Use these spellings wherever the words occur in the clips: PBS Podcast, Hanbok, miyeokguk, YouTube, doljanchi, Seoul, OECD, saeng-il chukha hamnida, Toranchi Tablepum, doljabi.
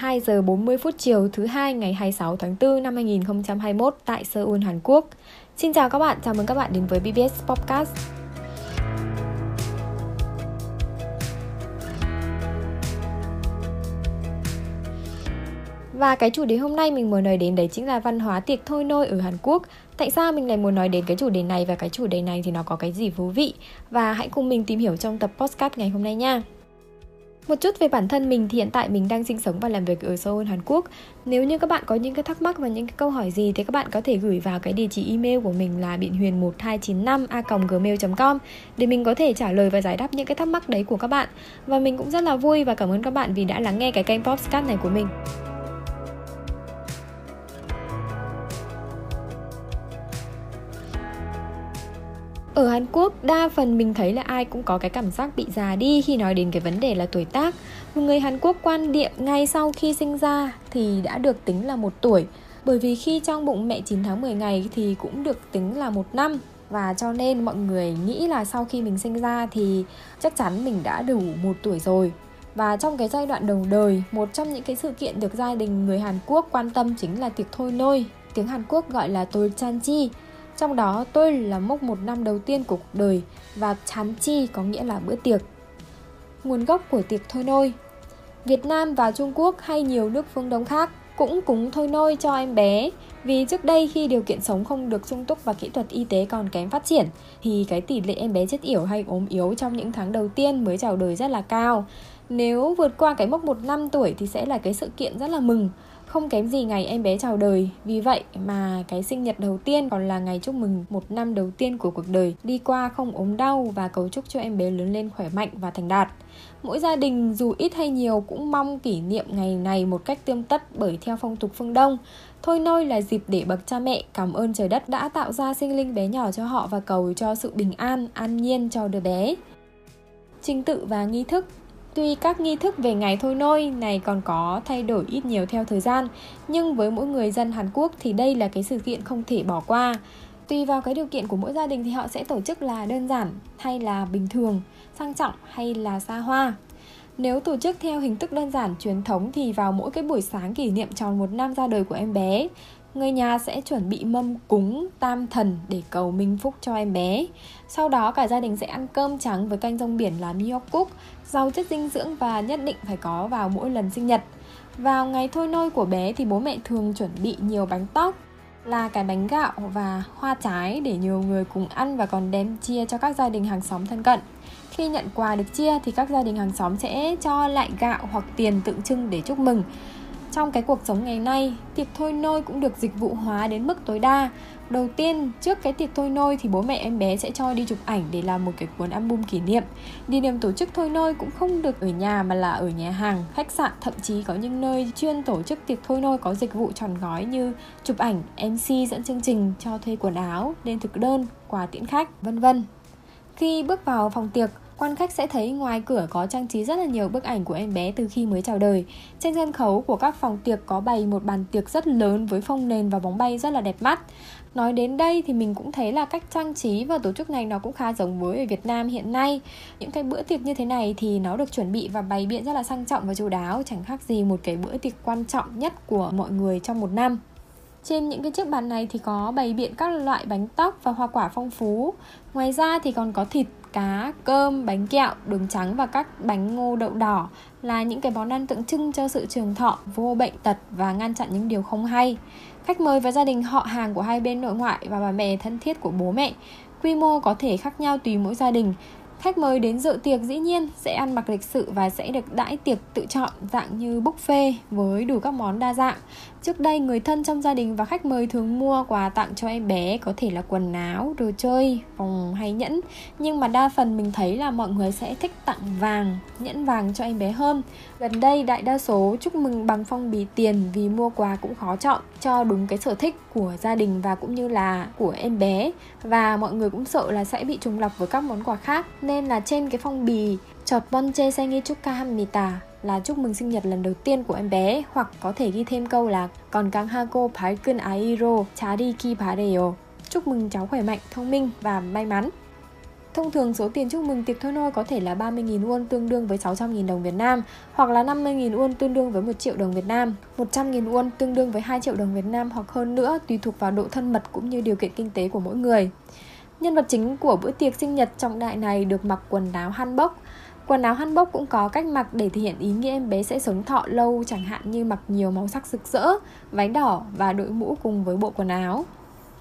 2 giờ 40 phút chiều thứ Hai ngày 26 tháng 4 năm 2021 tại Seoul, Hàn Quốc. Xin chào các bạn, chào mừng các bạn đến với PBS Podcast. Và cái chủ đề hôm nay mình muốn nói đến đấy chính là văn hóa tiệc thôi nôi ở Hàn Quốc. Tại sao mình lại muốn nói đến cái chủ đề này và cái chủ đề này thì nó có cái gì thú vị? Và hãy cùng mình tìm hiểu trong tập podcast ngày hôm nay nha. Một chút về bản thân mình thì hiện tại mình đang sinh sống và làm việc ở Seoul, Hàn Quốc. Nếu như các bạn có những cái thắc mắc và những cái câu hỏi gì thì các bạn có thể gửi vào cái địa chỉ email của mình là bienhuyền1295@gmail.com để mình có thể trả lời và giải đáp những cái thắc mắc đấy của các bạn. Và mình cũng rất là vui và cảm ơn các bạn vì đã lắng nghe cái kênh podcast này của mình. Ở Hàn Quốc, đa phần mình thấy là ai cũng có cái cảm giác bị già đi khi nói đến cái vấn đề là tuổi tác. Một người Hàn Quốc quan niệm ngay sau khi sinh ra thì đã được tính là 1 tuổi. Bởi vì khi trong bụng mẹ 9 tháng 10 ngày thì cũng được tính là 1 năm. Và cho nên mọi người nghĩ là sau khi mình sinh ra thì chắc chắn mình đã đủ 1 tuổi rồi. Và trong cái giai đoạn đầu đời, một trong những cái sự kiện được gia đình người Hàn Quốc quan tâm chính là tiệc thôi nôi. Tiếng Hàn Quốc gọi là doljanchi. Trong đó, tôi là mốc 1 năm đầu tiên của cuộc đời và chán chi có nghĩa là bữa tiệc. Nguồn gốc của tiệc thôi nôi. Việt Nam và Trung Quốc hay nhiều nước phương Đông khác cũng cúng thôi nôi cho em bé. Vì trước đây khi điều kiện sống không được sung túc và kỹ thuật y tế còn kém phát triển thì cái tỷ lệ em bé chết yểu hay ốm yếu trong những tháng đầu tiên mới chào đời rất là cao. Nếu vượt qua cái mốc 1 năm tuổi thì sẽ là cái sự kiện rất là mừng. Không kém gì ngày em bé chào đời, vì vậy mà cái sinh nhật đầu tiên còn là ngày chúc mừng 1 năm đầu tiên của cuộc đời đi qua không ốm đau và cầu chúc cho em bé lớn lên khỏe mạnh và thành đạt. Mỗi gia đình dù ít hay nhiều cũng mong kỷ niệm ngày này một cách tươm tất bởi theo phong tục phương Đông. Thôi nôi là dịp để bậc cha mẹ cảm ơn trời đất đã tạo ra sinh linh bé nhỏ cho họ và cầu cho sự bình an, an nhiên cho đứa bé. Trình tự và nghi thức. Tuy các nghi thức về ngày thôi nôi này còn có thay đổi ít nhiều theo thời gian, nhưng với mỗi người dân Hàn Quốc thì đây là cái sự kiện không thể bỏ qua. Tùy vào cái điều kiện của mỗi gia đình thì họ sẽ tổ chức là đơn giản hay là bình thường, sang trọng hay là xa hoa. Nếu tổ chức theo hình thức đơn giản truyền thống thì vào mỗi cái buổi sáng kỷ niệm tròn 1 năm ra đời của em bé, người nhà sẽ chuẩn bị mâm cúng tam thần để cầu minh phúc cho em bé. Sau đó cả gia đình sẽ ăn cơm trắng với canh rong biển là miyeokguk, rau chất dinh dưỡng và nhất định phải có vào mỗi lần sinh nhật. Vào ngày thôi nôi của bé thì bố mẹ thường chuẩn bị nhiều bánh tóc, là cái bánh gạo và hoa trái để nhiều người cùng ăn và còn đem chia cho các gia đình hàng xóm thân cận. Khi nhận quà được chia thì các gia đình hàng xóm sẽ cho lại gạo hoặc tiền tượng trưng để chúc mừng. Trong cái cuộc sống ngày nay, tiệc thôi nôi cũng được dịch vụ hóa đến mức tối đa. Đầu tiên, trước cái tiệc thôi nôi thì bố mẹ em bé sẽ cho đi chụp ảnh để làm một cái cuốn album kỷ niệm. Địa điểm tổ chức thôi nôi cũng không được ở nhà mà là ở nhà hàng, khách sạn, thậm chí có những nơi chuyên tổ chức tiệc thôi nôi có dịch vụ trọn gói như chụp ảnh, MC dẫn chương trình, cho thuê quần áo, lên thực đơn, quà tiễn khách, vân vân. Khi bước vào phòng tiệc, quan khách sẽ thấy ngoài cửa có trang trí rất là nhiều bức ảnh của em bé từ khi mới chào đời. Trên sân khấu của các phòng tiệc có bày một bàn tiệc rất lớn với phông nền và bóng bay rất là đẹp mắt. Nói đến đây thì mình cũng thấy là cách trang trí và tổ chức này nó cũng khá giống với ở Việt Nam hiện nay. Những cái bữa tiệc như thế này thì nó được chuẩn bị và bày biện rất là sang trọng và chu đáo, chẳng khác gì một cái bữa tiệc quan trọng nhất của mọi người trong một năm. Trên những cái chiếc bàn này thì có bày biện các loại bánh tóc và hoa quả phong phú. Ngoài ra thì còn có thịt, cá, cơm, bánh kẹo, đường trắng và các bánh ngô đậu đỏ là những cái món ăn tượng trưng cho sự trường thọ, vô bệnh tật và ngăn chặn những điều không hay. Khách mời và gia đình họ hàng của hai bên nội ngoại và bà mẹ thân thiết của bố mẹ. Quy mô có thể khác nhau tùy mỗi gia đình. Khách mời đến dự tiệc dĩ nhiên sẽ ăn mặc lịch sự và sẽ được đãi tiệc tự chọn dạng như buffet với đủ các món đa dạng. Trước đây người thân trong gia đình và khách mời thường mua quà tặng cho em bé, có thể là quần áo, đồ chơi, vòng hay nhẫn. Nhưng mà đa phần mình thấy là mọi người sẽ thích tặng vàng, nhẫn vàng cho em bé hơn. Gần đây đại đa số chúc mừng bằng phong bì tiền vì mua quà cũng khó chọn cho đúng cái sở thích của gia đình và cũng như là của em bé. Và mọi người cũng sợ là sẽ bị trùng lặp với các món quà khác. Nên là trên cái phong bì chọt bonche saeng-il chukha hamnida là chúc mừng sinh nhật lần đầu tiên của em bé, hoặc có thể ghi thêm câu là còn càng hago parkun airo chari ki pareo, chúc mừng cháu khỏe mạnh, thông minh và may mắn. Thông thường số tiền chúc mừng tiệc thôi nôi có thể là 30.000 won tương đương với 600.000 đồng Việt Nam, hoặc là 50.000 won tương đương với 1 triệu đồng Việt Nam, 100.000 won tương đương với 2 triệu đồng Việt Nam hoặc hơn nữa, tùy thuộc vào độ thân mật cũng như điều kiện kinh tế của mỗi người. Nhân vật chính của bữa tiệc sinh nhật trọng đại này được mặc quần áo Hanbok. Quần áo Hanbok cũng có cách mặc để thể hiện ý nghĩa em bé sẽ sống thọ lâu, chẳng hạn như mặc nhiều màu sắc rực rỡ, váy đỏ và đội mũ cùng với bộ quần áo.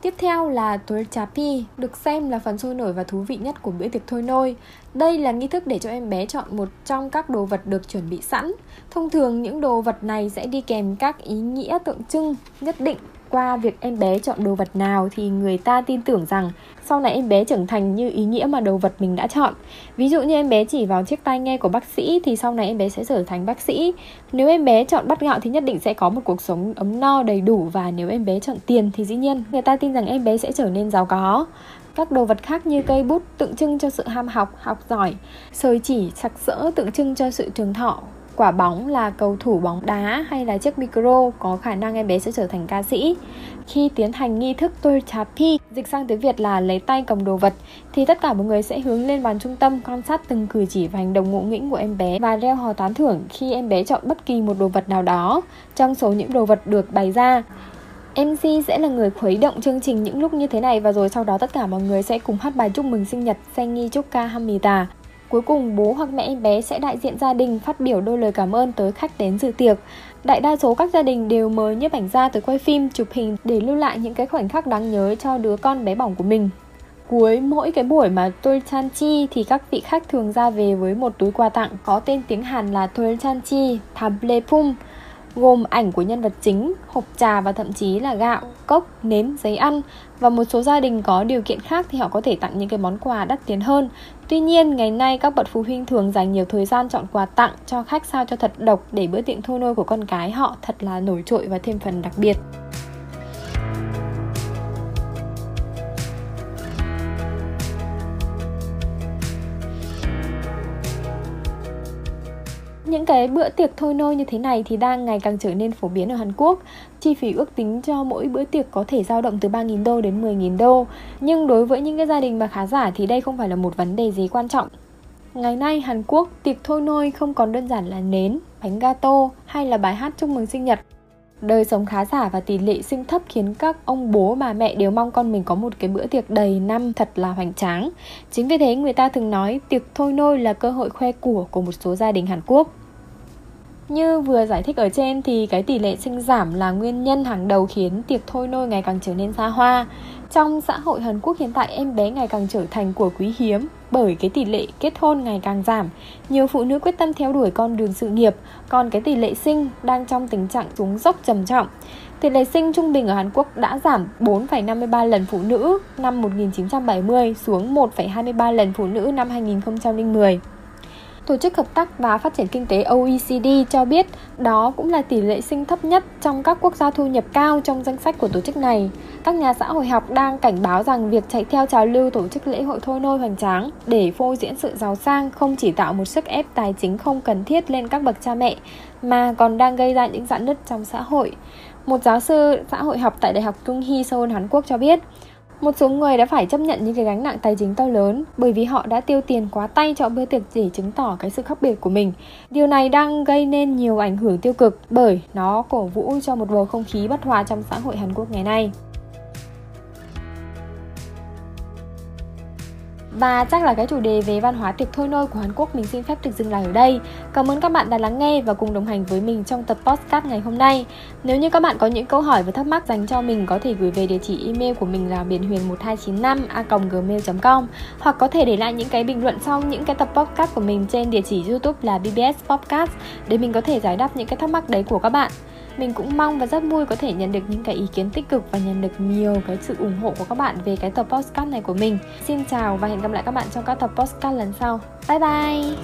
Tiếp theo là doljabi, được xem là phần sôi nổi và thú vị nhất của bữa tiệc thôi nôi. Đây là nghi thức để cho em bé chọn một trong các đồ vật được chuẩn bị sẵn. Thông thường những đồ vật này sẽ đi kèm các ý nghĩa tượng trưng nhất định. Qua việc em bé chọn đồ vật nào thì người ta tin tưởng rằng sau này em bé trưởng thành như ý nghĩa mà đồ vật mình đã chọn. Ví dụ như em bé chỉ vào chiếc tai nghe của bác sĩ thì sau này em bé sẽ trở thành bác sĩ. Nếu em bé chọn bát gạo thì nhất định sẽ có một cuộc sống ấm no đầy đủ, và nếu em bé chọn tiền thì dĩ nhiên người ta tin rằng em bé sẽ trở nên giàu có. Các đồ vật khác như cây bút tượng trưng cho sự ham học, học giỏi, sợi chỉ sặc sỡ tượng trưng cho sự trường thọ, quả bóng là cầu thủ bóng đá hay là chiếc micro có khả năng em bé sẽ trở thành ca sĩ. Khi tiến hành nghi thức doljabi, dịch sang tiếng Việt là lấy tay cầm đồ vật, thì tất cả mọi người sẽ hướng lên bàn trung tâm quan sát từng cử chỉ và hành động ngộ nghĩnh của em bé và reo hò tán thưởng khi em bé chọn bất kỳ một đồ vật nào đó trong số những đồ vật được bày ra. MC sẽ là người khuấy động chương trình những lúc như thế này, và rồi sau đó tất cả mọi người sẽ cùng hát bài chúc mừng sinh nhật saeng-il chukha hamnida. Cuối cùng, bố hoặc mẹ em bé sẽ đại diện gia đình phát biểu đôi lời cảm ơn tới khách đến dự tiệc. Đại đa số các gia đình đều mời nhiếp ảnh gia tới quay phim, chụp hình để lưu lại những cái khoảnh khắc đáng nhớ cho đứa con bé bỏng của mình. Cuối mỗi cái buổi mà doljanchi thì các vị khách thường ra về với một túi quà tặng có tên tiếng Hàn là Toranchi Tablepum, gồm ảnh của nhân vật chính, hộp trà và thậm chí là gạo, cốc, nến, giấy ăn. Và một số gia đình có điều kiện khác thì họ có thể tặng những cái món quà đắt tiền hơn. Tuy nhiên, ngày nay các bậc phụ huynh thường dành nhiều thời gian chọn quà tặng cho khách sao cho thật độc để bữa tiệc thôi nôi của con cái họ thật là nổi trội và thêm phần đặc biệt. Những cái bữa tiệc thôi nôi như thế này thì đang ngày càng trở nên phổ biến ở Hàn Quốc. Chi phí ước tính cho mỗi bữa tiệc có thể dao động từ 3.000 đô đến 10.000 đô. Nhưng đối với những cái gia đình mà khá giả thì đây không phải là một vấn đề gì quan trọng. Ngày nay Hàn Quốc, tiệc thôi nôi không còn đơn giản là nến, bánh gato hay là bài hát chúc mừng sinh nhật. Đời sống khá giả và tỷ lệ sinh thấp khiến các ông bố bà mẹ đều mong con mình có một cái bữa tiệc đầy năm thật là hoành tráng. Chính vì thế người ta thường nói tiệc thôi nôi là cơ hội khoe của một số gia đình Hàn Quốc. Như vừa giải thích ở trên thì cái tỷ lệ sinh giảm là nguyên nhân hàng đầu khiến tiệc thôi nôi ngày càng trở nên xa hoa. Trong xã hội Hàn Quốc hiện tại, em bé ngày càng trở thành của quý hiếm bởi cái tỷ lệ kết hôn ngày càng giảm. Nhiều phụ nữ quyết tâm theo đuổi con đường sự nghiệp, còn cái tỷ lệ sinh đang trong tình trạng xuống dốc trầm trọng. Tỷ lệ sinh trung bình ở Hàn Quốc đã giảm 4,53 lần phụ nữ năm 1970 xuống 1,23 lần phụ nữ năm 2010. Tổ chức Hợp tác và Phát triển Kinh tế OECD cho biết đó cũng là tỷ lệ sinh thấp nhất trong các quốc gia thu nhập cao trong danh sách của tổ chức này. Các nhà xã hội học đang cảnh báo rằng việc chạy theo trào lưu tổ chức lễ hội thôi nôi hoành tráng để phô diễn sự giàu sang không chỉ tạo một sức ép tài chính không cần thiết lên các bậc cha mẹ, mà còn đang gây ra những rạn nứt trong xã hội. Một giáo sư xã hội học tại Đại học Trung Hi Seoul, Hàn Quốc cho biết, một số người đã phải chấp nhận những cái gánh nặng tài chính to lớn bởi vì họ đã tiêu tiền quá tay cho bữa tiệc để chứng tỏ cái sự khác biệt của mình. Điều này đang gây nên nhiều ảnh hưởng tiêu cực bởi nó cổ vũ cho một bầu không khí bất hòa trong xã hội Hàn Quốc ngày nay. Và chắc là cái chủ đề về văn hóa tiệc thôi nôi của Hàn Quốc mình xin phép được dừng lại ở đây. Cảm ơn các bạn đã lắng nghe và cùng đồng hành với mình trong tập podcast ngày hôm nay. Nếu như các bạn có những câu hỏi và thắc mắc dành cho mình, có thể gửi về địa chỉ email của mình là bienhuyền1295@gmail.com, hoặc có thể để lại những cái bình luận sau những cái tập podcast của mình trên địa chỉ YouTube là PBS Podcast để mình có thể giải đáp những cái thắc mắc đấy của các bạn. Mình cũng mong và rất vui có thể nhận được những cái ý kiến tích cực và nhận được nhiều cái sự ủng hộ của các bạn về cái tập podcast này của mình. Xin chào và hẹn gặp lại các bạn trong các tập podcast lần sau. Bye bye!